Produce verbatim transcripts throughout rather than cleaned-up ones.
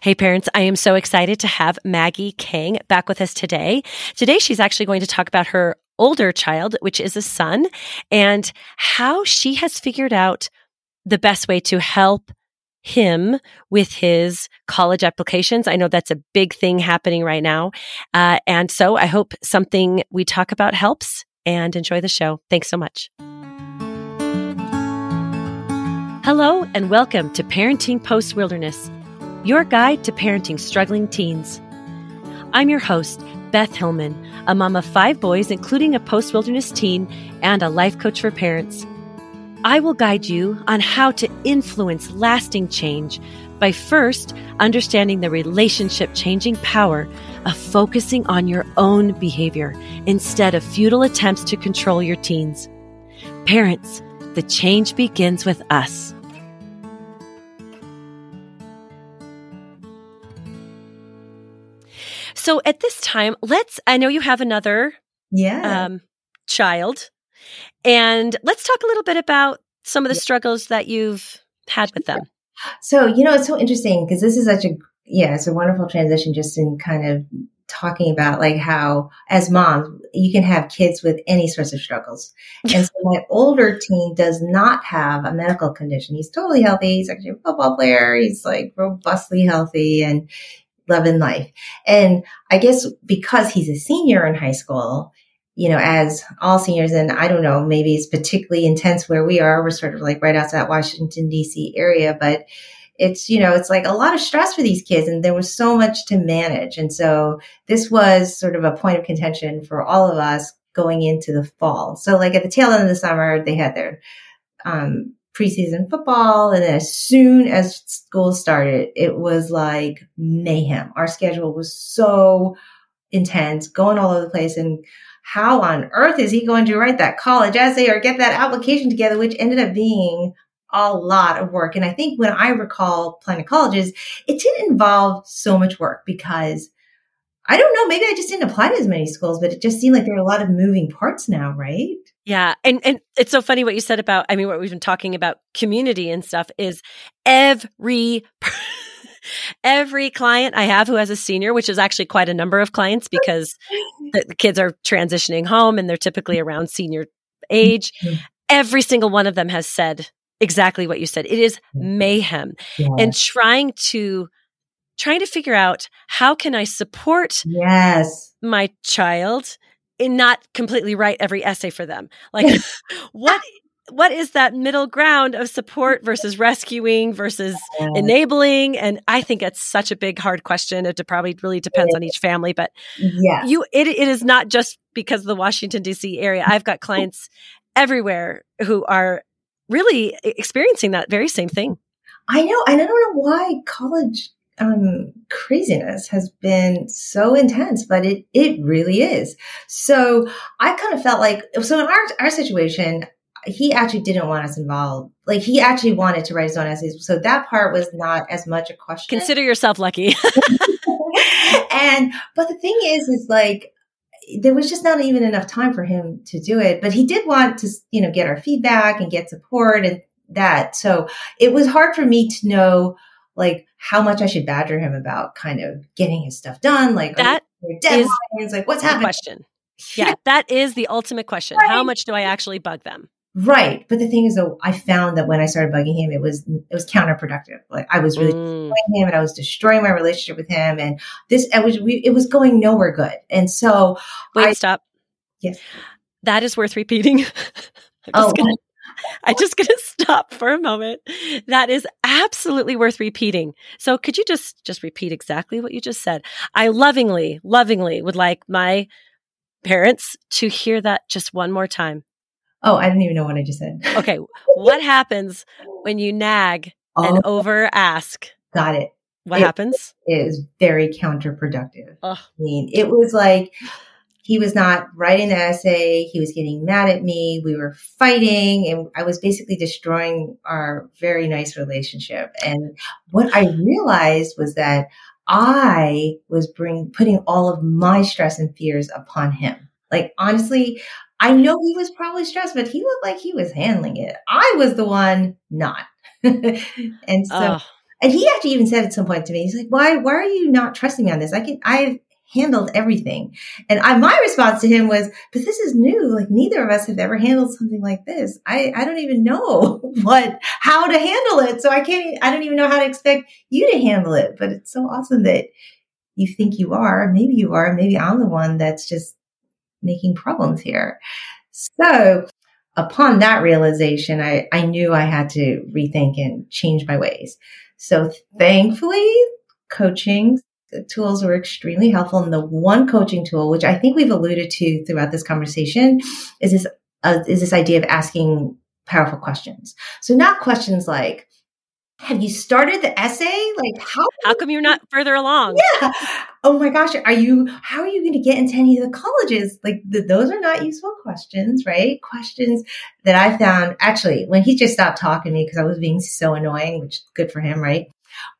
Hey parents, I am so excited to have Maggie Kang back with us today. Today she's actually going to talk about her older child, which is a son, and how she has figured out the best way to help him with his college applications. I know that's a big thing happening right now. Uh, and so I hope something we talk about helps, and enjoy the show. Thanks so much. Hello, and welcome to Parenting Post Wilderness, your guide to parenting struggling teens. I'm your host, Beth Hillman, a mom of five boys, including a post-wilderness teen, and a life coach for parents. I will guide you on how to influence lasting change by first understanding the relationship-changing power of focusing on your own behavior instead of futile attempts to control your teens. Parents, the change begins with us. So at this time, let's, I know you have another yeah. um, child, and let's talk a little bit about some of the struggles that you've had with them. So, you know, it's so interesting because this is such a, yeah, it's a wonderful transition just in kind of talking about like how as moms, you can have kids with any sorts of struggles. And so my older teen does not have a medical condition. He's totally healthy. He's actually a football player. He's like robustly healthy and loving life. And I guess because he's a senior in high school, you know, as all seniors, and I don't know, maybe it's particularly intense where we are, we're sort of like right outside Washington, D C area, but it's, you know, it's like a lot of stress for these kids, and there was so much to manage. And so this was sort of a point of contention for all of us going into the fall. So like at the tail end of the summer, they had their, um, preseason football. And then as soon as school started, it was like mayhem. Our schedule was so intense, going all over the place. And how on earth is he going to write that college essay or get that application together, which ended up being a lot of work. And I think when I recall planning colleges, it didn't involve so much work because I don't know, maybe I just didn't apply to as many schools, but it just seemed like there were a lot of moving parts now, right? Yeah. And and it's so funny what you said about, I mean, what we've been talking about community and stuff is every, every client I have who has a senior, which is actually quite a number of clients because the kids are transitioning home and they're typically around senior age. Mm-hmm. Every single one of them has said exactly what you said. It is mayhem. Yeah. And trying to trying to figure out how can I support yes. my child and not completely write every essay for them. Like what, what is that middle ground of support versus rescuing versus yes. enabling? And I think it's such a big, hard question. It probably really depends on each family, but yeah. you, it, it is not just because of the Washington D C area. I've got clients everywhere who are really experiencing that very same thing. I know. And I don't know why college Um, craziness has been so intense, but it, it really is. So I kind of felt like, so in our, our situation, he actually didn't want us involved. Like he actually wanted to write his own essays. So that part was not as much a question. Consider yourself lucky. And, but the thing is, is like, there was just not even enough time for him to do it, but he did want to, you know, get our feedback and get support and that. So it was hard for me to know like how much I should badger him about kind of getting his stuff done. Like that is like, what's happening? Question. Yeah, that is the ultimate question. Right. How much do I actually bug them? Right. But the thing is though, I found that when I started bugging him, it was, it was counterproductive. Like I was really mm. destroying him and I was destroying my relationship with him. And this, I was, we, it was going nowhere good. And so. Wait, I, stop. Yes. That is worth repeating. Oh, gonna- I'm just going to stop for a moment. That is absolutely worth repeating. So could you just, just repeat exactly what you just said? I lovingly, lovingly would like my parents to hear that just one more time. Oh, I didn't even know what I just said. Okay. What happens when you nag oh, and over ask? Got it. What it, happens? It is very counterproductive. Oh. I mean, it was like... he was not writing the essay. He was getting mad at me. We were fighting and I was basically destroying our very nice relationship. And what I realized was that I was bring, putting all of my stress and fears upon him. Like, honestly, I know he was probably stressed, but he looked like he was handling it. I was the one not. And so oh. And he actually even said at some point to me, he's like, why, why are you not trusting me on this? I can, I've handled everything. And I, my response to him was, but this is new. Like, neither of us have ever handled something like this. I, I don't even know what, how to handle it. So I can't, I don't even know how to expect you to handle it. But it's so awesome that you think you are, maybe you are, maybe I'm the one that's just making problems here. So upon that realization, I, I knew I had to rethink and change my ways. So thankfully, coaching tools were extremely helpful. And the one coaching tool, which I think we've alluded to throughout this conversation, is this uh, is this idea of asking powerful questions. So not questions like, have you started the essay? Like, how how come you're not further along? Yeah. Oh my gosh, are you, how are you going to get into any of the colleges? Like, the, those are not useful questions, right? Questions that I found, actually, when he just stopped talking to me because I was being so annoying, which is good for him, right?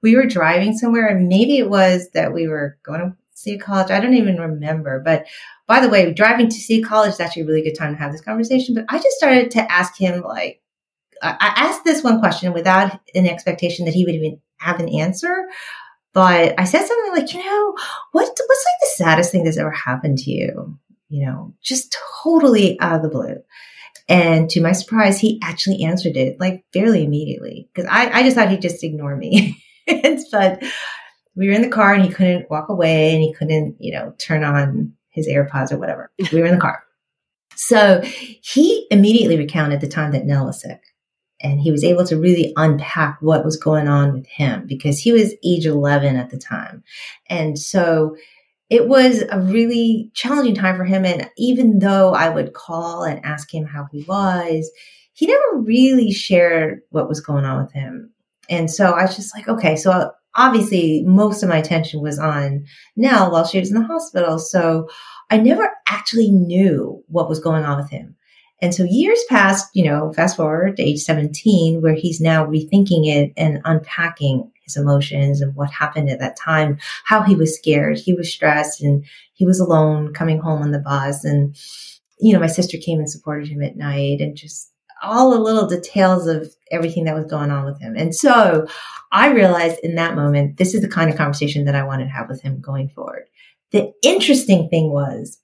We were driving somewhere, and maybe it was that we were going to see a college. I don't even remember. But by the way, driving to see a college is actually a really good time to have this conversation. But I just started to ask him, like, I asked this one question without an expectation that he would even have an answer. But I said something like, you know, what what's like the saddest thing that's ever happened to you? You know, just totally out of the blue. And to my surprise, he actually answered it, like, fairly immediately, because I, I just thought he'd just ignore me. But we were in the car, and he couldn't walk away, and he couldn't, you know, turn on his AirPods or whatever. We were in the car. So he immediately recounted the time that Nell was sick. And he was able to really unpack what was going on with him, because he was age eleven at the time. And so it was a really challenging time for him. And even though I would call and ask him how he was, he never really shared what was going on with him. And so I was just like, okay, so obviously most of my attention was on Nell while she was in the hospital. So I never actually knew what was going on with him. And so years passed, you know, fast forward to age seventeen, where he's now rethinking it and unpacking his emotions and what happened at that time, how he was scared, he was stressed, and he was alone coming home on the bus. And, you know, my sister came and supported him at night, and just all the little details of everything that was going on with him. And so I realized in that moment, this is the kind of conversation that I wanted to have with him going forward. The interesting thing was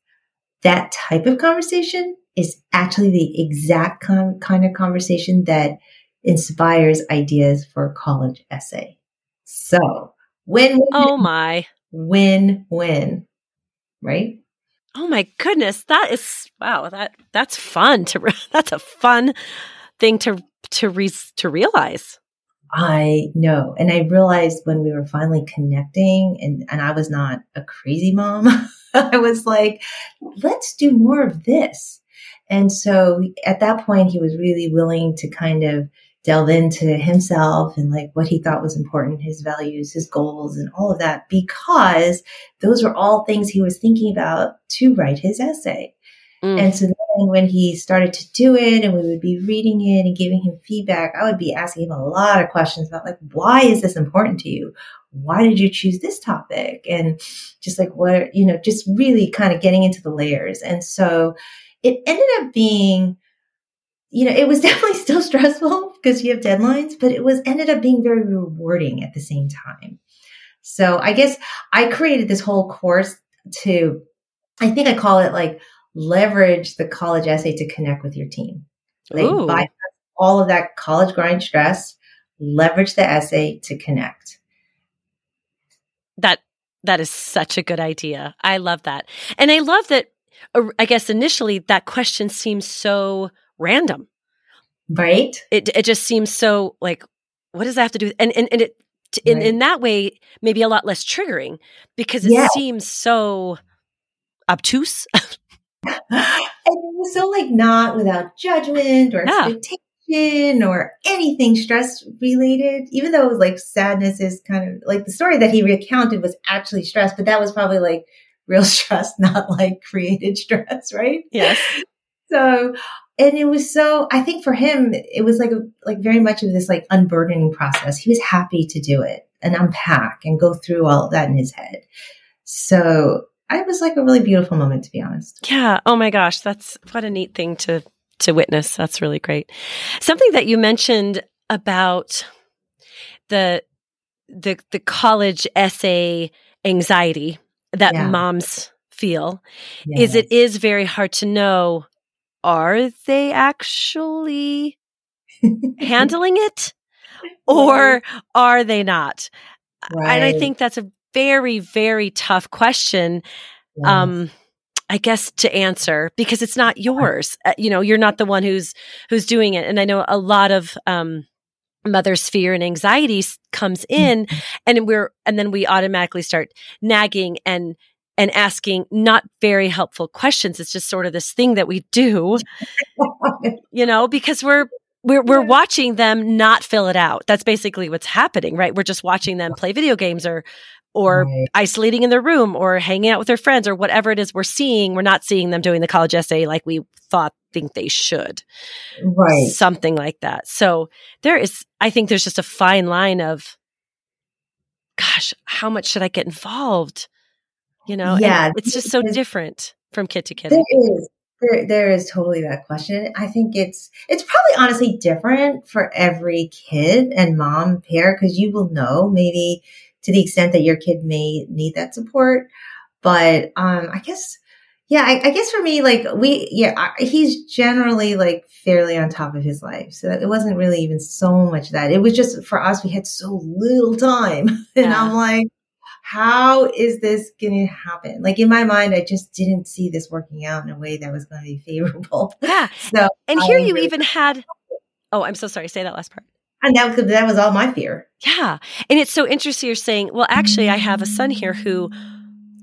that type of conversation is actually the exact com- kind of conversation that inspires ideas for a college essay. So win, win, oh my, win, win, right? Oh my goodness, that is wow. That that's fun to. Re- that's a fun thing to to re- to realize. I know, and I realized when we were finally connecting, and and I was not a crazy mom. I was like, let's do more of this. And so at that point, he was really willing to kind of delve into himself and like what he thought was important, his values, his goals, and all of that, because those were all things he was thinking about to write his essay. Mm. And so then when he started to do it, and we would be reading it and giving him feedback, I would be asking him a lot of questions about, like, why is this important to you? Why did you choose this topic? And just like, what, you know, just really kind of getting into the layers. And so it ended up being, you know, it was definitely still stressful because you have deadlines, but it was ended up being very rewarding at the same time. So I guess I created this whole course to, I think I call it like leverage the college essay to connect with your team. Like bypass all of that college grind stress, leverage the essay to connect. That that is such a good idea. I love that. And I love that I guess initially that question seems so random, right? It it just seems so like, what does that have to do? And and, and it in, right. in that way, maybe a lot less triggering because it yeah. seems so obtuse. And it was so like not without judgment or yeah. expectation or anything stress related, even though it was like sadness is kind of like the story that he recounted was actually stress, but that was probably like real stress, not like created stress, right? Yes. So, and it was so, I think for him, it was like, a, like very much of this like unburdening process. He was happy to do it and unpack and go through all of that in his head. So it was like a really beautiful moment, to be honest. Yeah. Oh my gosh. That's what a neat thing to, to witness. That's really great. Something that you mentioned about the the the college essay anxiety that yeah. moms feel yes. is it is very hard to know, are they actually handling it or are they not? Right. And I think that's a very, very tough question. Yes. Um, I guess to answer, because it's not yours. Uh, you know, you're not the one who's who's doing it. And I know a lot of um, mother's fear and anxiety comes in, and we're and then we automatically start nagging and and asking not very helpful questions. It's just sort of this thing that we do, you know, because we're we're we're watching them not fill it out. That's basically what's happening, right? We're just watching them play video games or. or right. isolating in their room or hanging out with their friends or whatever it is we're seeing. We're not seeing them doing the college essay like we thought, think they should. Right. Something like that. So there is, I think there's just a fine line of, gosh, how much should I get involved? You know, yeah, and it's just so different from kid to kid. There is, there, there is totally that question. I think it's, it's probably honestly different for every kid and mom pair, because you will know maybe to the extent that your kid may need that support. But um, I guess, yeah, I, I guess for me, like we, yeah, I, he's generally like fairly on top of his life. So that it wasn't really even so much that. It was just for us, we had so little time. And yeah. I'm like, how is this going to happen? Like in my mind, I just didn't see this working out in a way that was going to be favorable. Yeah. So, and here you really even had, oh, I'm so sorry. Say that last part. And that was, that was all my fear. Yeah. And it's so interesting you're saying, well, actually, I have a son here who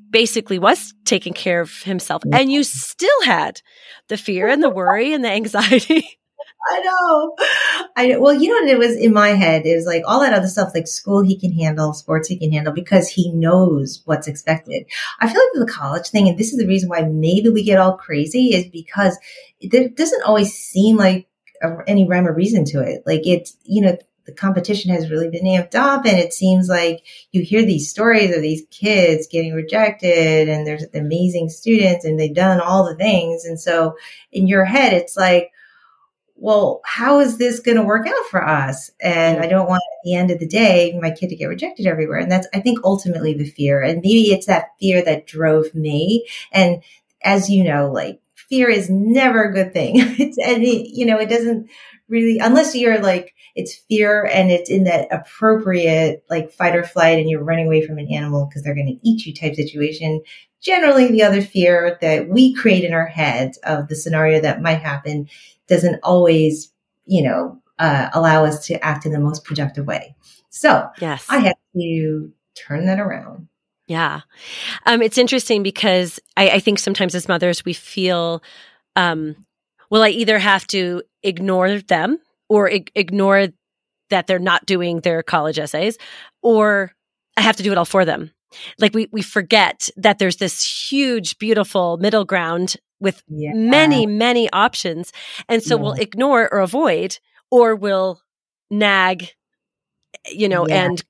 basically was taking care of himself. And you still had the fear and the worry and the anxiety. I know. I know. Well, you know what it was in my head? It was like all that other stuff, like school he can handle, sports he can handle, because he knows what's expected. I feel like the college thing, and this is the reason why maybe we get all crazy, is because it doesn't always seem like any rhyme or reason to it. Like it's, you know, the competition has really been amped up, and it seems like you hear these stories of these kids getting rejected, and there's amazing students and they've done all the things. And so in your head, it's like, well, how is this going to work out for us? And I don't want at the end of the day, my kid to get rejected everywhere. And that's, I think, ultimately the fear. And maybe it's that fear that drove me. And as you know, like, fear is never a good thing. It's, and it, you know, it doesn't really, unless you're like, it's fear and it's in that appropriate, like fight or flight, and you're running away from an animal because they're going to eat you type situation. Generally, the other fear that we create in our heads of the scenario that might happen doesn't always, you know, uh, allow us to act in the most productive way. So yes. I have to turn that around. Yeah. Um, it's interesting because I, I think sometimes as mothers, we feel, um, well, I either have to ignore them or ig- ignore that they're not doing their college essays, or I have to do it all for them. Like we we forget that there's this huge, beautiful middle ground with yeah. many, many options. And so yeah. we'll ignore or avoid, or we'll nag, you know, yeah. and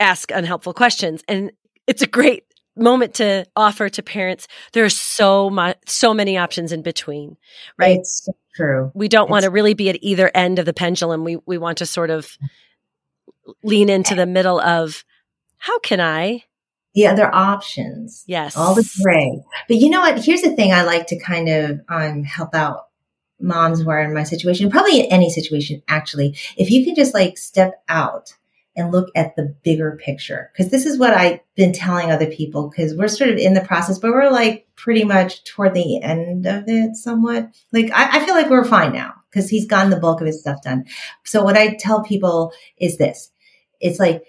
ask unhelpful questions. And it's a great moment to offer to parents. There are so much, so many options in between, right? It's so true. We don't it's want to really be at either end of the pendulum. We we want to sort of lean into the middle of how can I? The other options. Yes. All the gray. But you know what? Here's the thing I like to kind of um, help out moms who are in my situation, probably in any situation, actually. If you can just like step out and look at the bigger picture. Because this is what I've been telling other people, because we're sort of in the process, but we're like pretty much toward the end of it somewhat. Like, I, I feel like we're fine now because he's gotten the bulk of his stuff done. So what I tell people is this. It's like,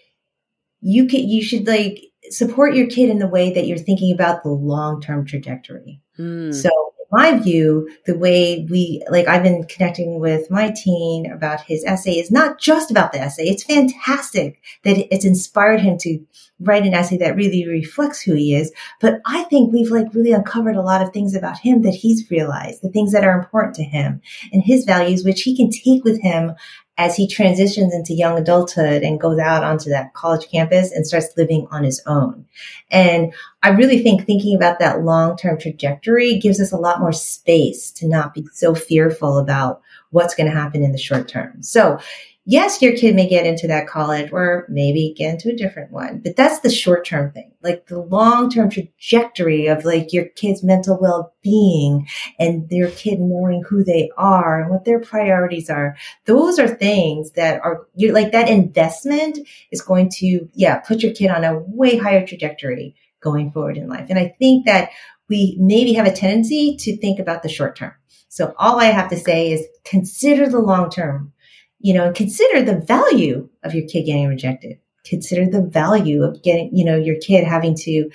you can, you should like support your kid in the way that you're thinking about the long-term trajectory. Mm. So my view, the way we, like I've been connecting with my teen about his essay is not just about the essay. It's fantastic that it's inspired him to write an essay that really reflects who he is. But I think we've like really uncovered a lot of things about him that he's realized, the things that are important to him and his values, which he can take with him as he transitions into young adulthood and goes out onto that college campus and starts living on his own. And I really think thinking about that long-term trajectory gives us a lot more space to not be so fearful about what's going to happen in the short term. So yes, your kid may get into that college or maybe get into a different one, but that's the short-term thing. Like the long-term trajectory of like your kid's mental well-being and their kid knowing who they are and what their priorities are. Those are things that are you're like that investment is going to, yeah, put your kid on a way higher trajectory going forward in life. And I think that we maybe have a tendency to think about the short term. So all I have to say is consider the long term, you know, and consider the value of your kid getting rejected. Consider the value of getting, you know, your kid having to,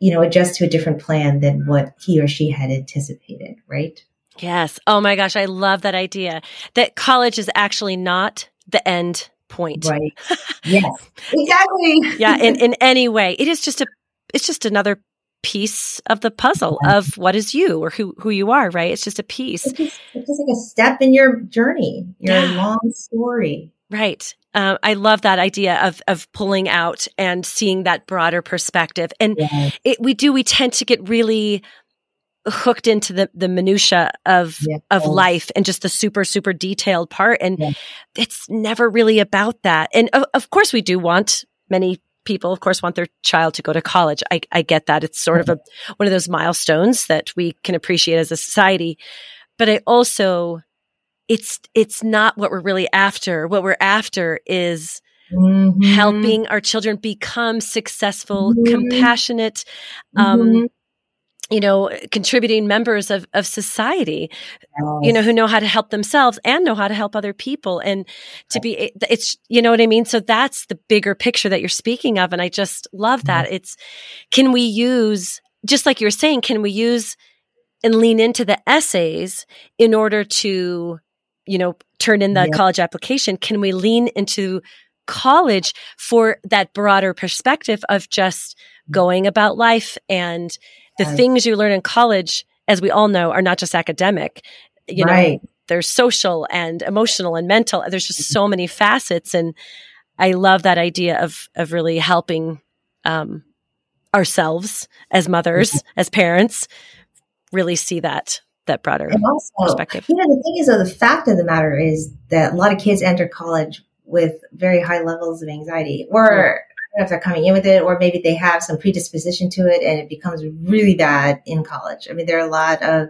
you know, adjust to a different plan than what he or she had anticipated, right? Yes. Oh my gosh. I love that idea that college is actually not the end point. Right. Yes. Exactly. Yeah. In, in any way, it is just a, it's just another piece of the puzzle of what is you or who who you are, right? It's just a piece. It's just, it's just like a step in your journey, your long story. Right. Um, I love that idea of of pulling out and seeing that broader perspective. And yes. it, we do, we tend to get really hooked into the, the minutia of, yes. of life and just the super, super detailed part. And yes. it's never really about that. And of, of course we do want many people, of course, want their child to go to college. I, I get that. It's sort of a one of those milestones that we can appreciate as a society. But I also, it's it's not what we're really after. What we're after is mm-hmm. helping our children become successful, mm-hmm. compassionate, um, mm-hmm. you know, contributing members of, of society, yes. you know, who know how to help themselves and know how to help other people. And to be, it's, you know what I mean? So that's the bigger picture that you're speaking of. And I just love that. Mm-hmm. It's, can we use, just like you were saying, can we use and lean into the essays in order to, you know, turn in the yep. college application? Can we lean into college for that broader perspective of just going about life and the things you learn in college, as we all know, are not just academic. You right. know, they're social and emotional and mental. There's just so many facets. And I love that idea of of really helping um, ourselves as mothers, as parents, really see that that broader and also, perspective. You know, the thing is, though, the fact of the matter is that a lot of kids enter college with very high levels of anxiety or yeah. if they're coming in with it, or maybe they have some predisposition to it and it becomes really bad in college. I mean, there are a lot of,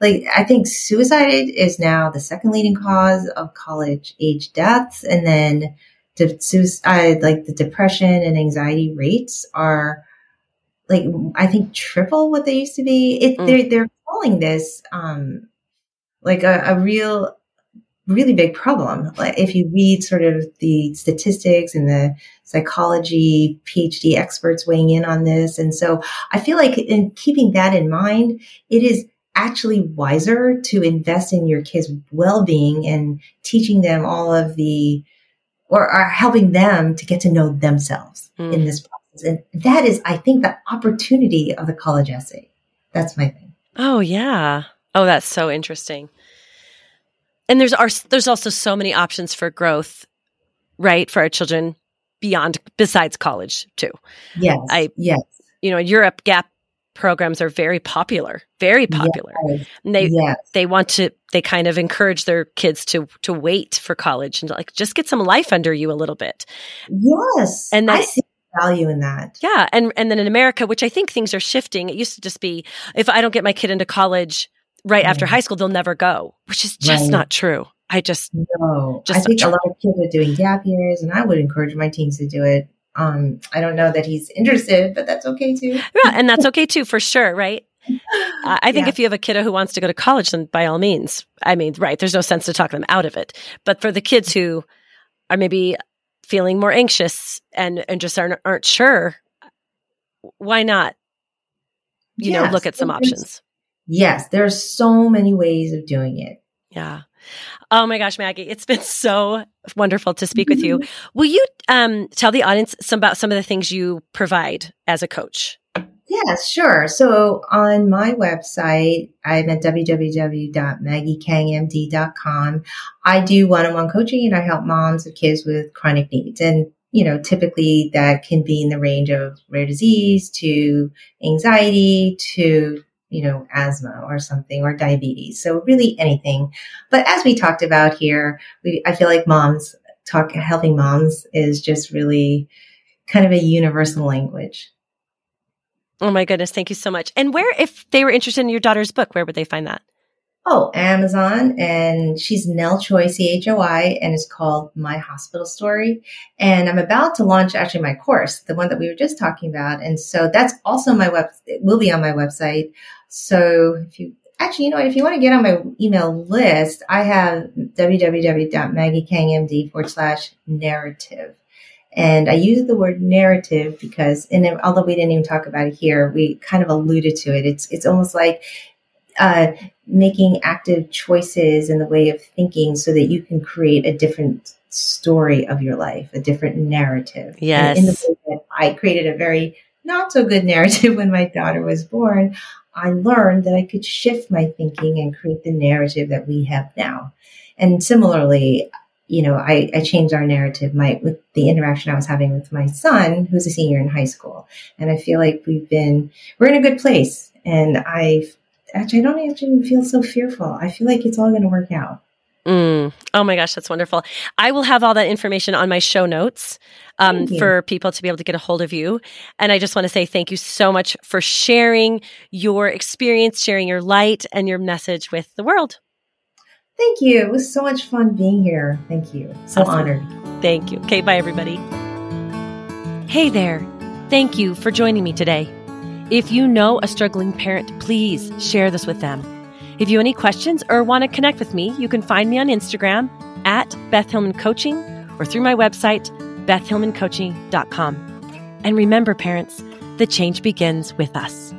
like, I think suicide is now the second leading cause of college age deaths. And then the suicide, like the depression and anxiety rates are like, I think triple what they used to be. It, mm. they're, they're calling this um, like a, a real, really big problem. Like if you read sort of the statistics and the psychology P H D experts weighing in on this. And so I feel like in keeping that in mind, it is actually wiser to invest in your kids' well-being and teaching them all of the, or, or helping them to get to know themselves mm. in this process. And that is, I think, the opportunity of the college essay. That's my thing. Oh, yeah. Oh, that's so interesting. And there's our, there's also so many options for growth, right, for our children beyond besides college too. Yes, I yes. You know, Europe Gap programs are very popular, very popular. Yes. And they yes. they want to they kind of encourage their kids to to wait for college and like just get some life under you a little bit. Yes, and that, I see value in that. Yeah, and and then in America, which I think things are shifting. It used to just be if I don't get my kid into college right after high school, they'll never go, which is just right. not true. I just no. Just I think a lot of kids are doing gap years, and I would encourage my teens to do it. Um, I don't know that he's interested, but that's okay too. Yeah, and that's okay too, for sure, right? Uh, I think yeah. if you have a kiddo who wants to go to college, then by all means, I mean, right? There's no sense to talk them out of it. But for the kids who are maybe feeling more anxious and and just aren't aren't sure, why not? You yes, know, look at some options. Yes, there are so many ways of doing it. Yeah. Oh my gosh, Maggie, it's been so wonderful to speak mm-hmm. with you. Will you um, tell the audience some about some of the things you provide as a coach? Yeah, sure. So on my website, I'm at w w w dot maggie kang m d dot com. I do one-on-one coaching and I help moms of kids with chronic needs. And you know, typically that can be in the range of rare disease to anxiety to you know, asthma or something, or diabetes. So really anything. But as we talked about here, we, I feel like moms talk, helping moms is just really kind of a universal language. Oh my goodness. Thank you so much. And where, if they were interested in your daughter's book, where would they find that? Oh, Amazon. And she's Nell Choi, C H O I, and it's called My Hospital Story. And I'm about to launch actually my course, the one that we were just talking about. And so that's also my web, it will be on my website. So if you actually, you know what, if you want to get on my email list, I have www.maggiekangmd forward slash narrative. And I use the word narrative because, and although we didn't even talk about it here, we kind of alluded to it. It's, it's almost like, uh, making active choices in the way of thinking so that you can create a different story of your life, a different narrative. Yes. And in the way that I created a very not so good narrative when my daughter was born, I learned that I could shift my thinking and create the narrative that we have now. And similarly, you know, I, I changed our narrative my, with the interaction I was having with my son, who's a senior in high school. And I feel like we've been, we're in a good place. And I've, Actually, I don't actually feel so fearful. I feel like it's all going to work out. Mm. Oh my gosh, that's wonderful. I will have all that information on my show notes um, for people to be able to get a hold of you. And I just want to say thank you so much for sharing your experience, sharing your light and your message with the world. Thank you. It was so much fun being here. Thank you. So awesome. Honored. Thank you. Okay, bye everybody. Hey there. Thank you for joining me today. If you know a struggling parent, please share this with them. If you have any questions or want to connect with me, you can find me on Instagram at Beth Hillman Coaching or through my website, beth hillman coaching dot com. And remember, parents, the change begins with us.